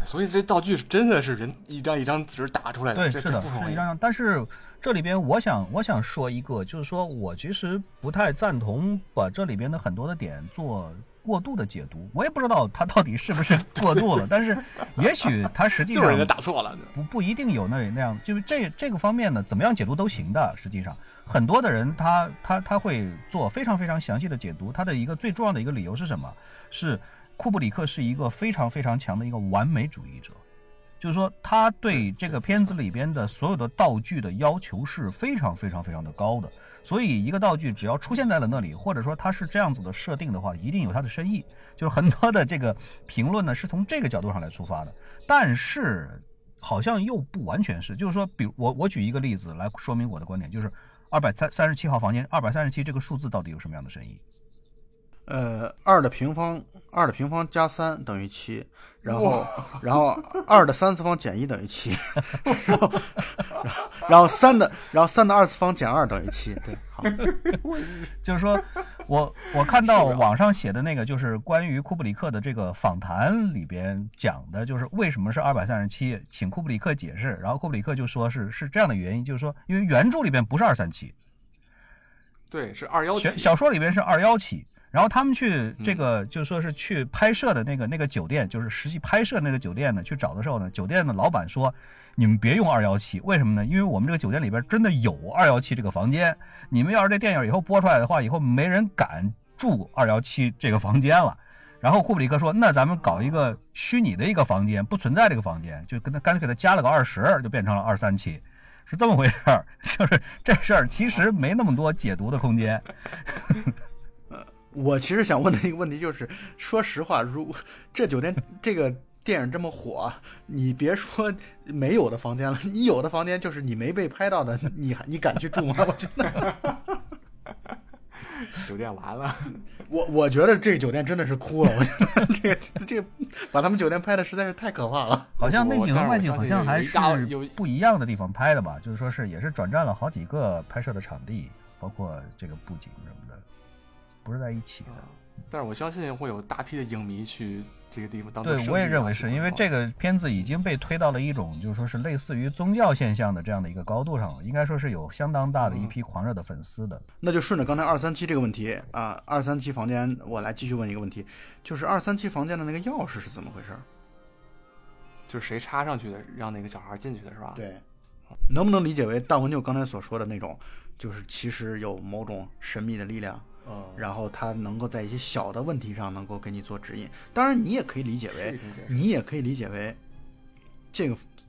所以这道具真的是人一张一张纸打出来的，对，这是的，是一张张。但是这里边，我想说一个，就是说我其实不太赞同把这里边的很多的点做过度的解读。我也不知道他到底是不是过度了，但是也许他实际上就是人家打错了，不一定有那样。就是这个方面呢，怎么样解读都行的。实际上，很多的人他会做非常非常详细的解读。他的一个最重要的一个理由是什么？是库布里克是一个非常非常强的一个完美主义者。就是说他对这个片子里边的所有的道具的要求是非常非常非常的高的，所以一个道具只要出现在了那里，或者说它是这样子的设定的话，一定有它的深意。就是很多的这个评论呢是从这个角度上来出发的，但是好像又不完全是。就是说比如我举一个例子来说明我的观点，就是237号房间，237这个数字到底有什么样的深意？2的平方加3等于7，然后2的3次方减1等于7，然后3的2次方减2等于7，对，好。就是说我看到网上写的那个，就是关于库布里克的这个访谈里边讲的，就是为什么是237，请库布里克解释。然后库布里克就说是这样的原因，就是说因为原著里边不是237。对，是217。小说里边是217，然后他们去这个就说是去拍摄的那个酒店，就是实际拍摄那个酒店呢，去找的时候呢，酒店的老板说：“你们别用217，为什么呢？因为我们这个酒店里边真的有217这个房间。你们要是这电影以后播出来的话，以后没人敢住217这个房间了。”然后库布里克说：“那咱们搞一个虚拟的一个房间，不存在这个房间，就跟他干脆给他加了个20，就变成了237。”是这么回事儿，就是这事儿其实没那么多解读的空间。我其实想问的一个问题就是，说实话，如这酒店这个电影这么火，你别说没有的房间了，你有的房间就是你没被拍到的，你敢去住吗？我觉得酒店完了，我觉得这个酒店真的是哭了。我觉得这个把他们酒店拍的实在是太可怕了。好像那几个外景好像还是有不一样的地方拍的吧？就是说是也是转战了好几个拍摄的场地，包括这个布景什么的，不是在一起的。但是我相信会有大批的影迷去这个地方当做。对，我也认为是因为这个片子已经被推到了一种就是说是类似于宗教现象的这样的一个高度上了，应该说是有相当大的一批狂热的粉丝的。那就顺着刚才237这个问题啊，237房间，我来继续问一个问题，就是237房间的那个钥匙是怎么回事？就是谁插上去的，让那个小孩进去的是吧？对，能不能理解为大文就刚才所说的那种，就是其实有某种神秘的力量？然后他能够在一些小的问题上能够给你做指引，当然你也可以理解为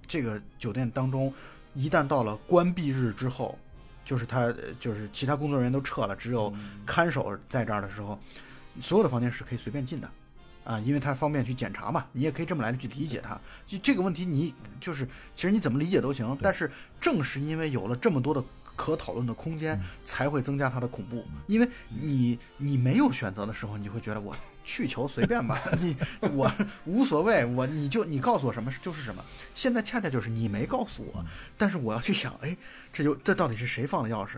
这个酒店当中一旦到了关闭日之后，就是他就是其他工作人员都撤了，只有看守在这儿的时候，所有的房间是可以随便进的啊，因为他方便去检查嘛，你也可以这么来去理解他。就这个问题你就是其实你怎么理解都行，但是正是因为有了这么多的可讨论的空间，才会增加它的恐怖。因为你没有选择的时候，你会觉得我去求随便吧，我无所谓，你告诉我什么就是什么。现在恰恰就是你没告诉我，但是我要去想，哎，这到底是谁放的钥匙？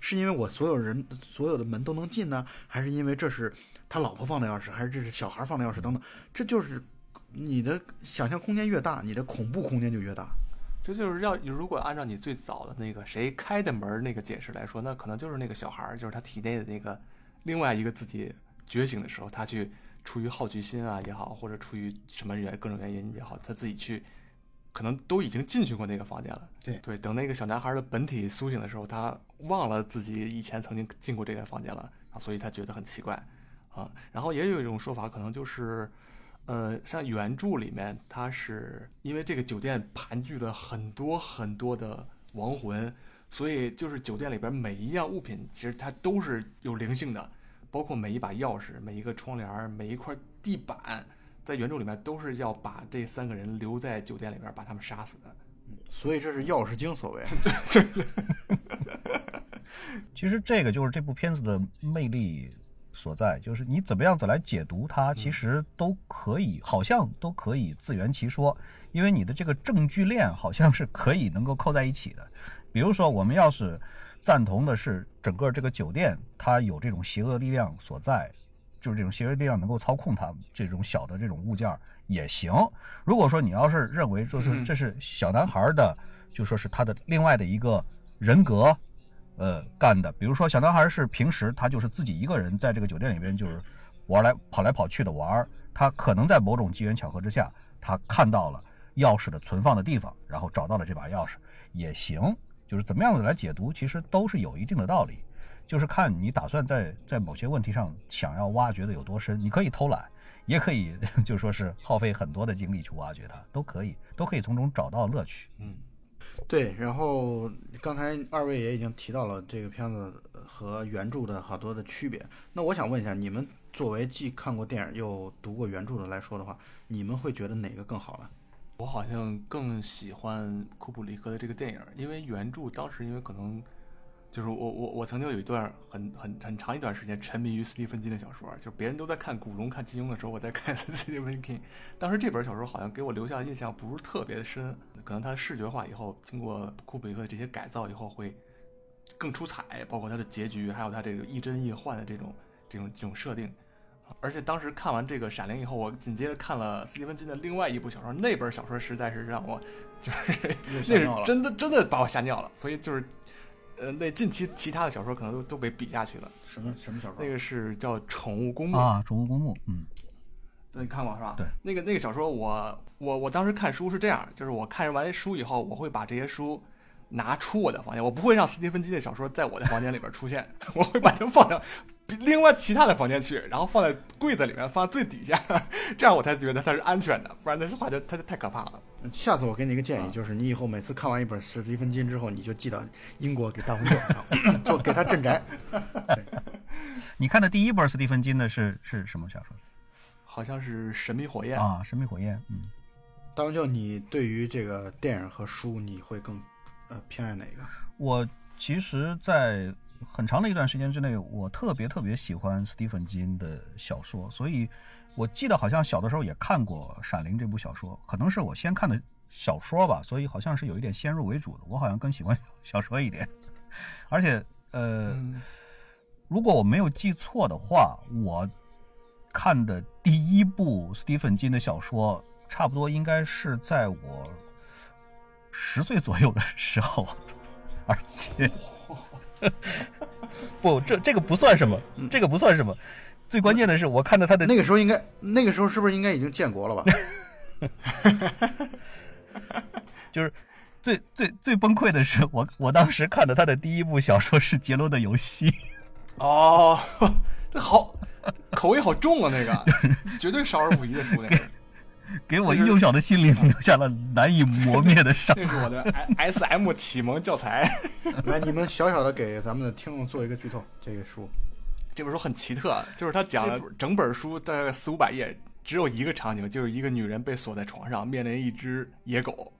是因为我所有的门都能进呢，还是因为这是他老婆放的钥匙，还是这是小孩放的钥匙等等？这就是你的想象空间越大，你的恐怖空间就越大。这就是如果按照你最早的那个谁开的门那个解释来说，那可能就是那个小孩，就是他体内的那个另外一个自己觉醒的时候，他去出于好奇心啊也好，或者出于什么各种原因也好，他自己去可能都已经进去过那个房间了。对，等那个小男孩的本体苏醒的时候，他忘了自己以前曾经进过这个房间了，所以他觉得很奇怪啊。然后也有一种说法，可能就是像原著里面，它是因为这个酒店盘踞了很多很多的亡魂，所以就是酒店里边每一样物品其实它都是有灵性的，包括每一把钥匙，每一个窗帘，每一块地板，在原著里面都是要把这三个人留在酒店里边，把他们杀死的。所以这是钥匙精所谓。其实这个就是这部片子的魅力所在，就是你怎么样子来解读它，其实都可以，好像都可以自圆其说，因为你的这个证据链好像是可以能够扣在一起的。比如说我们要是赞同的是整个这个酒店它有这种邪恶力量所在，就是这种邪恶力量能够操控它这种小的这种物件也行。如果说你要是认为说是这是小男孩的，就说是他的另外的一个人格干的，比如说小男孩是平时他就是自己一个人在这个酒店里边就是跑来跑去的玩，他可能在某种机缘巧合之下他看到了钥匙的存放的地方，然后找到了这把钥匙也行。就是怎么样子来解读其实都是有一定的道理，就是看你打算在某些问题上想要挖掘的有多深，你可以偷懒，也可以就说是耗费很多的精力去挖掘它，都可以从中找到乐趣。嗯，对。然后刚才二位也已经提到了这个片子和原著的好多的区别，那我想问一下，你们作为既看过电影又读过原著的来说的话，你们会觉得哪个更好呢？我好像更喜欢库布里克的这个电影，因为原著当时因为可能就是我曾经有一段很长一段时间沉迷于斯蒂芬金的小说，就别人都在看古龙看金庸的时候，我在看斯蒂芬金。当时这本小说好像给我留下的印象不是特别的深，可能它视觉化以后，经过库布里克的这些改造以后会更出彩，包括它的结局，还有它这个亦真亦幻的这种设定。而且当时看完这个《闪灵》以后，我紧接着看了斯蒂芬金的另外一部小说，那本小说实在是让我就是那是真的把我吓尿了。所以就是那近期其他的小说可能都被比下去了。什么小说？那个是叫《宠物公墓》啊，《宠物公墓》。嗯，你看过是吧？对，那个小说我当时看书是这样，就是我看完书以后，我会把这些书拿出我的房间，我不会让斯蒂芬金的小说在我的房间里边出现，我会把它放到另外其他的房间去，然后放在柜子里面，放在最底下，这样我才觉得它是安全的，不然那话就它就太可怕了。下次我给你一个建议，就是你以后每次看完一本史蒂芬金之后，你就寄到英国给大红酒做给他镇宅。你看的第一本史蒂芬金的是什么小说？好像是《神秘火焰》啊，《神秘火焰》。嗯，大红酒，你对于这个电影和书，你会更偏爱哪个？我其实，在很长的一段时间之内，我特别喜欢斯蒂芬金的小说，所以我记得好像小的时候也看过《闪灵》这部小说，可能是我先看的小说吧，所以好像是有一点先入为主的，我好像更喜欢小说一点。而且如果我没有记错的话，我看的第一部斯蒂芬金的小说差不多应该是在我10岁左右的时候，而且不，这个不算什么，这个不算什么。最关键的是，我看到他的那个时候是不是应该已经建国了吧？就是最崩溃的是，我当时看到他的第一部小说是《杰罗的游戏》。哦，这好口味好重啊，那个绝对少儿不宜的书那个。给我幼小的心灵留下了难以磨灭的伤。这是我的 SM 启蒙教材。来，你们小小的给咱们的听众做一个剧透，这个书，这本书很奇特，就是他讲了整本书大概400-500页，只有一个场景，就是一个女人被锁在床上，面临一只野狗。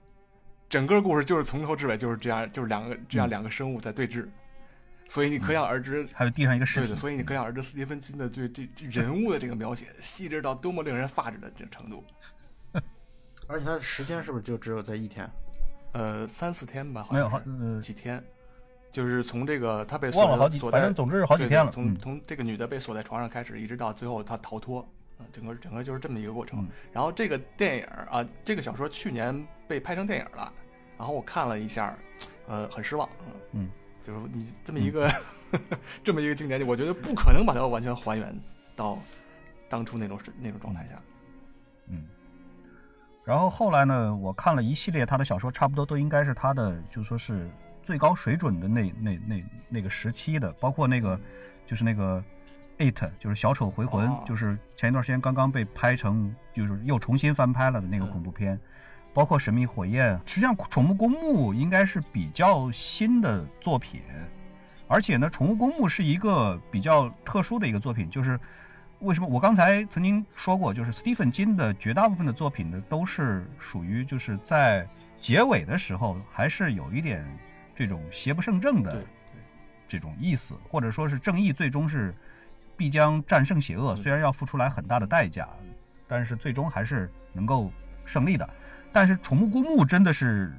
整个故事就是从头至尾就是这样，就是两个生物在对峙。所以你可想而知，还有地上一个尸体。对，所以你可想而知，斯蒂芬金的对这人物的这个描写，细致到多么令人发指的这程度。而且它的时间是不是就只有在一天？3-4天吧，好像是没有几天，就是从这个他被锁了好几，反正总之是好几天了。从这个女的被锁在床上开始，一直到最后她逃脱，整个就是这么一个过程。然后这个电影啊，这个小说去年被拍成电影了，然后我看了一下，很失望。嗯，就是你这么一个这么一个经典，我觉得不可能把它完全还原到当初那种状态下。嗯。然后后来呢，我看了一系列他的小说，差不多都应该是他的就说是最高水准的那个时期的，包括那个就是那个 It 就是小丑回魂，就是前一段时间刚刚被拍成就是又重新翻拍了的那个恐怖片，包括神秘火焰，实际上宠物公墓应该是比较新的作品。而且呢，宠物公墓是一个比较特殊的一个作品，就是为什么我刚才曾经说过，就是斯蒂芬金的绝大部分的作品呢，都是属于就是在结尾的时候还是有一点这种邪不胜正的这种意思，或者说是正义最终是必将战胜邪恶，虽然要付出来很大的代价，但是最终还是能够胜利的。但是宠物公墓真的是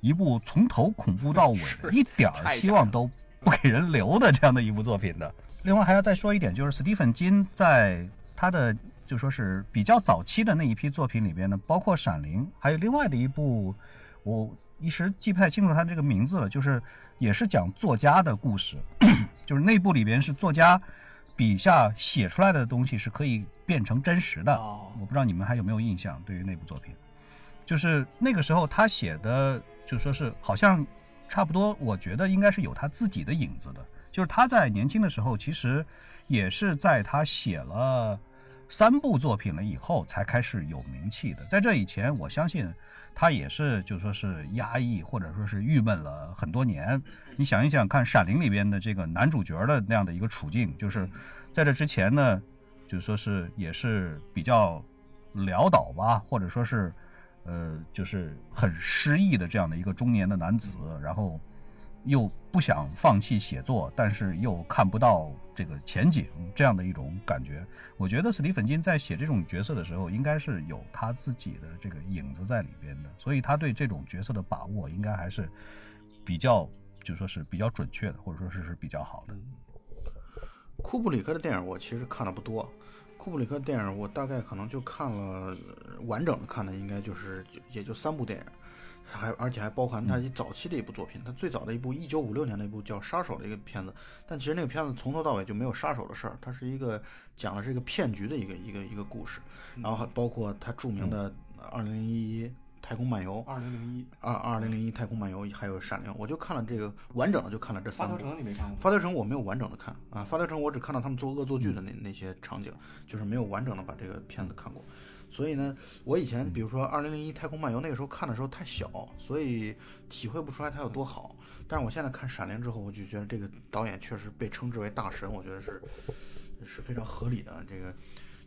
一部从头恐怖到尾，一点希望都不给人留的这样的一部作品的。另外还要再说一点，就是斯蒂芬金在他的就说是比较早期的那一批作品里边呢，包括《闪灵》，还有另外的一部我一时记不太清楚他这个名字了，就是也是讲作家的故事，就是那部里边是作家笔下写出来的东西是可以变成真实的。我不知道你们还有没有印象，对于那部作品，就是那个时候他写的就说是好像差不多，我觉得应该是有他自己的影子的。就是他在年轻的时候，其实也是在他写了3部作品了以后才开始有名气的。在这以前，我相信他也是就说是压抑或者说是郁闷了很多年。你想一想看，《闪灵》里边的这个男主角的那样的一个处境，就是在这之前呢，就说是也是比较潦倒吧，或者说是就是很失意的这样的一个中年的男子，然后又不想放弃写作，但是又看不到这个前景，这样的一种感觉。我觉得斯蒂芬金在写这种角色的时候，应该是有他自己的这个影子在里边的，所以他对这种角色的把握应该还是比较就说是比较准确的，或者说 是比较好的。库布里克的电影我其实看的不多，库布里克电影我大概可能就看了完整的看的应该就是也就3部电影，而且还包含他早期的一部作品。他最早的一部1956年的一部叫《杀手》的一个片子，但其实那个片子从头到尾就没有杀手的事儿，它是一个讲的是一个骗局的一个故事。然后还包括他著名的2001太空漫游，2001太空漫游，还有《闪灵》。我就看了这个完整的，就看了这3部。发条城你没看过？发条城我没有完整的看啊，发条城我只看到他们做恶作剧的那些场景，就是没有完整的把这个片子看过。所以呢，我以前比如说2001太空漫游那个时候看的时候太小，所以体会不出来它有多好。但是我现在看《闪灵》之后，我就觉得这个导演确实被称之为大神，我觉得是非常合理的。这个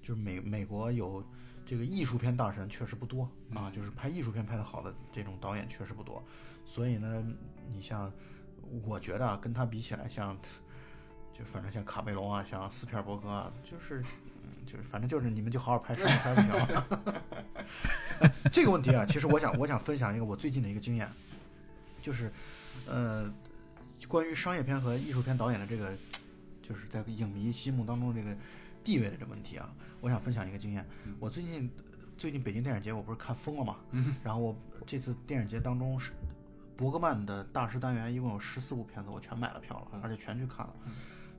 就是美国有这个艺术片大神确实不多啊，就是拍艺术片拍得好的这种导演确实不多。所以呢，你像我觉得跟他比起来，像就反正像卡梅隆啊，像斯皮尔伯格啊，就是反正就是你们就好好拍，拍不行了。这个问题啊，其实我想分享一个我最近的一个经验，就是关于商业片和艺术片导演的这个就是在影迷心目当中这个地位的这问题啊，我想分享一个经验。我最近北京电影节我不是看疯了嘛，然后我这次电影节当中是伯格曼的大师单元一共有14部片子，我全买了票了，而且全去看了。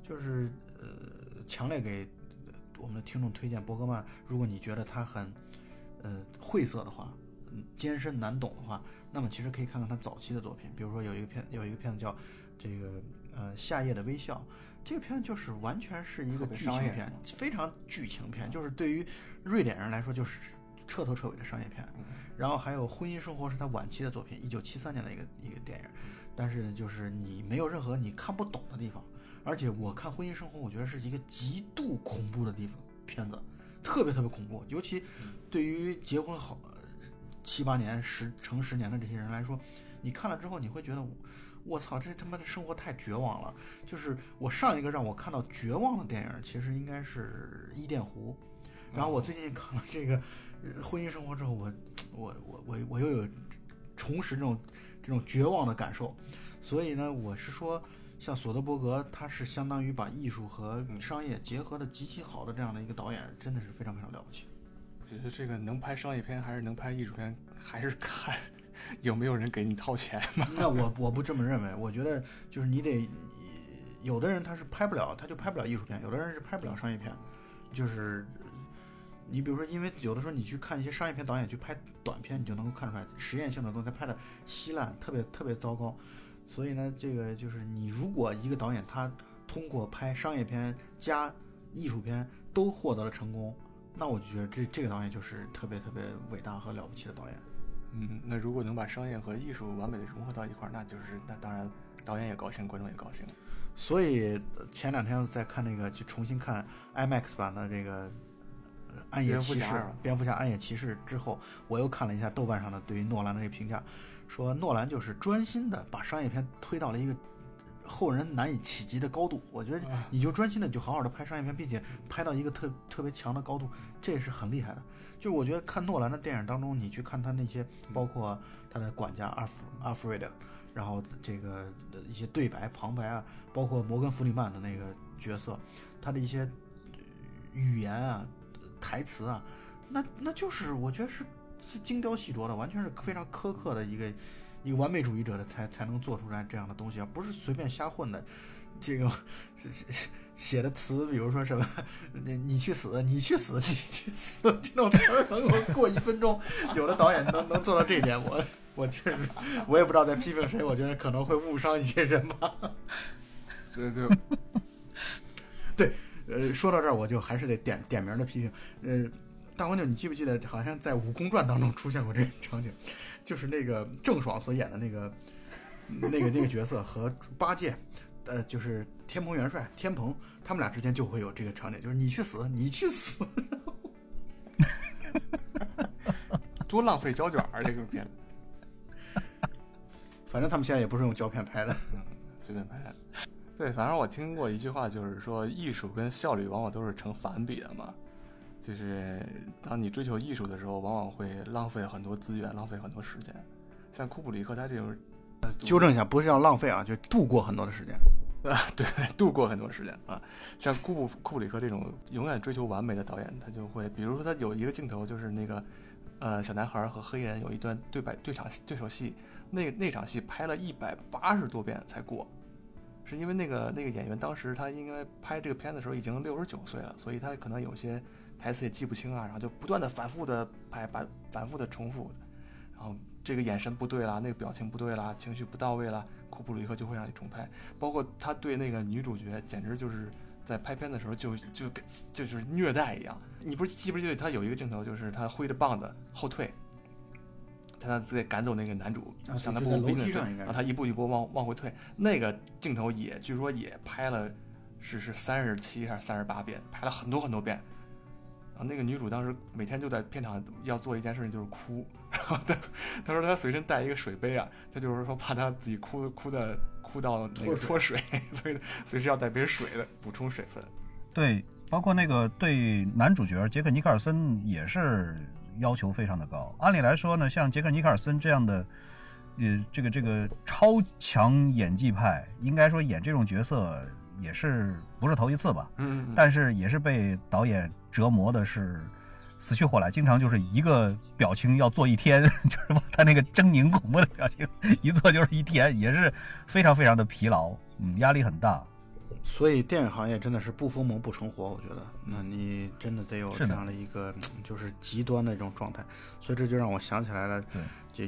就是强烈给我们的听众推荐伯格曼，如果你觉得他很晦涩的话，艰深难懂的话，那么其实可以看看他早期的作品。比如说有一个片子叫这个夏夜的微笑，这个片就是完全是一个剧情片，非常剧情片，就是对于瑞典人来说就是彻头彻尾的商业片。然后还有婚姻生活是他晚期的作品，1973年的一个电影，但是呢就是你没有任何你看不懂的地方。而且我看婚姻生活，我觉得是一个极度恐怖的地方片子，特别特别恐怖，尤其对于结婚好7-8年10年的这些人来说，你看了之后你会觉得我操，这他妈的生活太绝望了。就是我上一个让我看到绝望的电影其实应该是《伊甸湖》，然后我最近看了这个婚姻生活之后，我又有重拾这种绝望的感受。所以呢，我是说像索德伯格，他是相当于把艺术和商业结合的极其好的这样的一个导演，真的是非常非常了不起。我觉得这个能拍商业片还是能拍艺术片，还是看有没有人给你掏钱嘛。那我不这么认为，我觉得就是你得，有的人他是拍不了，他就拍不了艺术片，有的人是拍不了商业片。就是你比如说，因为有的时候你去看一些商业片导演去拍短片，你就能够看出来实验性的东西拍的稀烂，特别特别糟糕。所以呢，这个就是你如果一个导演他通过拍商业片加艺术片都获得了成功，那我就觉得这个导演就是特别特别伟大和了不起的导演。那如果能把商业和艺术完美的融合到一块儿，那当然导演也高兴，观众也高兴。所以前两天在看那个，就重新看 IMAX 版的这个《暗夜骑士》蝙蝠侠《暗夜骑士》之后，我又看了一下豆瓣上的对于诺兰的这个评价，说诺兰就是专心的把商业片推到了一个后人难以企及的高度。我觉得你就专心的就好好的拍商业片，并且拍到一个特别强的高度，这也是很厉害的。就是我觉得看诺兰的电影当中，你去看他那些，包括他的管家阿弗瑞德，然后这个一些对白旁白啊，包括摩根弗里曼的那个角色，他的一些语言啊、台词啊，那就是我觉得是精雕细琢的，完全是非常苛刻的一个完美主义者的才能做出来这样的东西啊，不是随便瞎混的。这个写的词，比如说什么“你去死，你去死，你去死”这种词能够过一分钟，有的导演能做到这一点，我确实我也不知道在批评谁，我觉得可能会误伤一些人吧。对，说到这儿我就还是得点名的批评，大黄牛，你记不记得好像在《武功传》当中出现过这个场景，就是那个郑爽所演的那个角色和八戒，就是天蓬元帅天蓬，他们俩之间就会有这个场景，就是你去死，你去死，多浪费胶卷啊！这个片子，反正他们现在也不是用胶片拍的，随便拍的。对，反正我听过一句话，就是说艺术跟效率往往都是成反比的嘛。就是当你追求艺术的时候，往往会浪费很多资源，浪费很多时间。像库布里克他这种，纠正一下，不是要浪费啊，就度过很多的时间啊，对，度过很多时间啊。像库布里克这种永远追求完美的导演，他就会，比如说他有一个镜头，就是那个小男孩和黑人有一段对手戏，那场戏拍了180多遍才过。是因为那个演员当时他应该拍这个片子的时候已经69岁了，所以他可能有些台词也记不清啊，然后就不断的反复的拍，反复的重复，然后这个眼神不对啦，那个表情不对啦，情绪不到位啦，库布里克就会让你重拍。包括他对那个女主角，简直就是在拍片的时候就是虐待一样。你不是记不记得他有一个镜头，就是他挥着棒子后退，他自己赶走那个男主，让他步步逼近，然后他一步一步往回退。那个镜头也据说也拍了，是37还是38遍，拍了很多很多遍。然后那个女主当时每天就在片场要做一件事情，就是哭。然后她说她随身带一个水杯啊，她就是说怕她自己哭到那个脱水，所以随时要带杯水的补充水分。对，包括那个对男主角杰克尼克尔森也是。要求非常的高。按理来说呢，像杰克尼克尔森这样的，这个超强演技派，应该说演这种角色也是不是头一次吧？但是也是被导演折磨的是死去活来，经常就是一个表情要做一天，就是把他那个狰狞恐怖的表情一做就是一天，也是非常非常的疲劳，压力很大。所以电影行业真的是不疯魔不成活，我觉得，那你真的得有这样的一个就是极端的一种状态。所以这就让我想起来了，就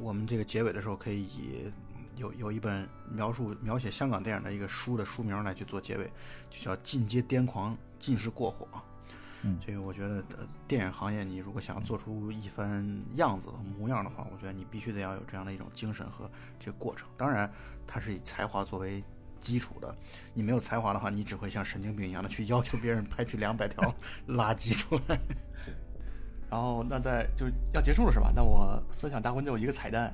我们这个结尾的时候可以以有一本描写香港电影的一个书的书名来去做结尾，就叫《进阶癫狂，尽是过火》。这个我觉得电影行业你如果想要做出一番样子和模样的话，我觉得你必须得要有这样的一种精神和这个过程。当然，它是以才华作为基础的，你没有才华的话，你只会像神经病一样的去要求别人拍去200条垃圾出来。然后那就要结束了是吧？那我分享大观众一个彩蛋，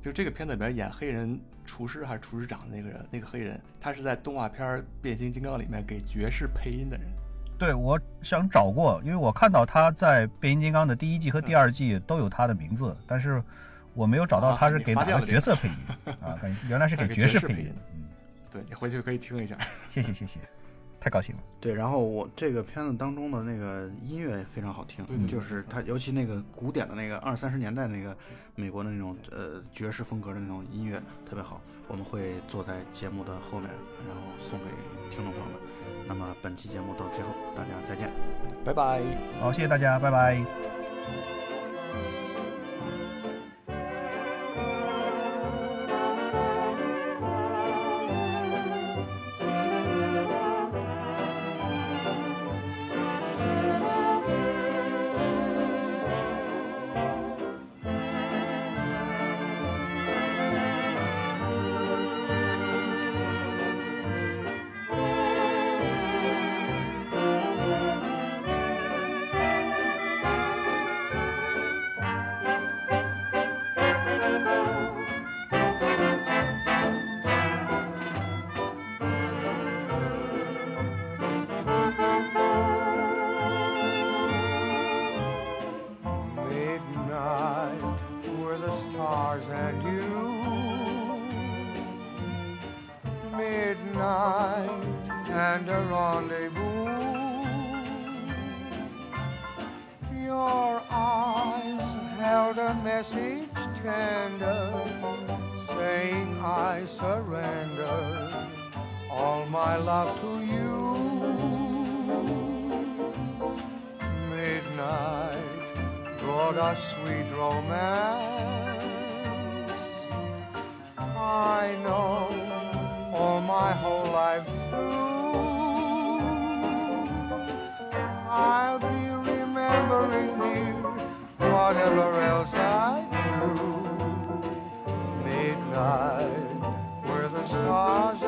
就这个片子里边演黑人厨师还是厨师长的那个黑人，他是在动画片《变形金刚》里面给爵士配音的人。对，我想找过，因为我看到他在《变形金刚》的第1季和第2季都有他的名字，但是我没有找到他是给哪个角色配音啊？原来是给爵士配音。对，你回去可以听一下。谢谢，太高兴了。对，然后我这个片子当中的那个音乐非常好听，对，就是它尤其那个古典的那个20-30年代那个美国的那种爵士风格的那种音乐特别好。我们会坐在节目的后面，然后送给听众朋友们。那么本期节目到结束，大家再见，拜拜。好，谢谢大家，拜拜。and a rendezvous. Your eyes held a message tender, saying I surrender all my love to you. Midnight brought us sweet romance. I know all my whole life through I'll be remembering you, whatever else I do. Midnight, where the stars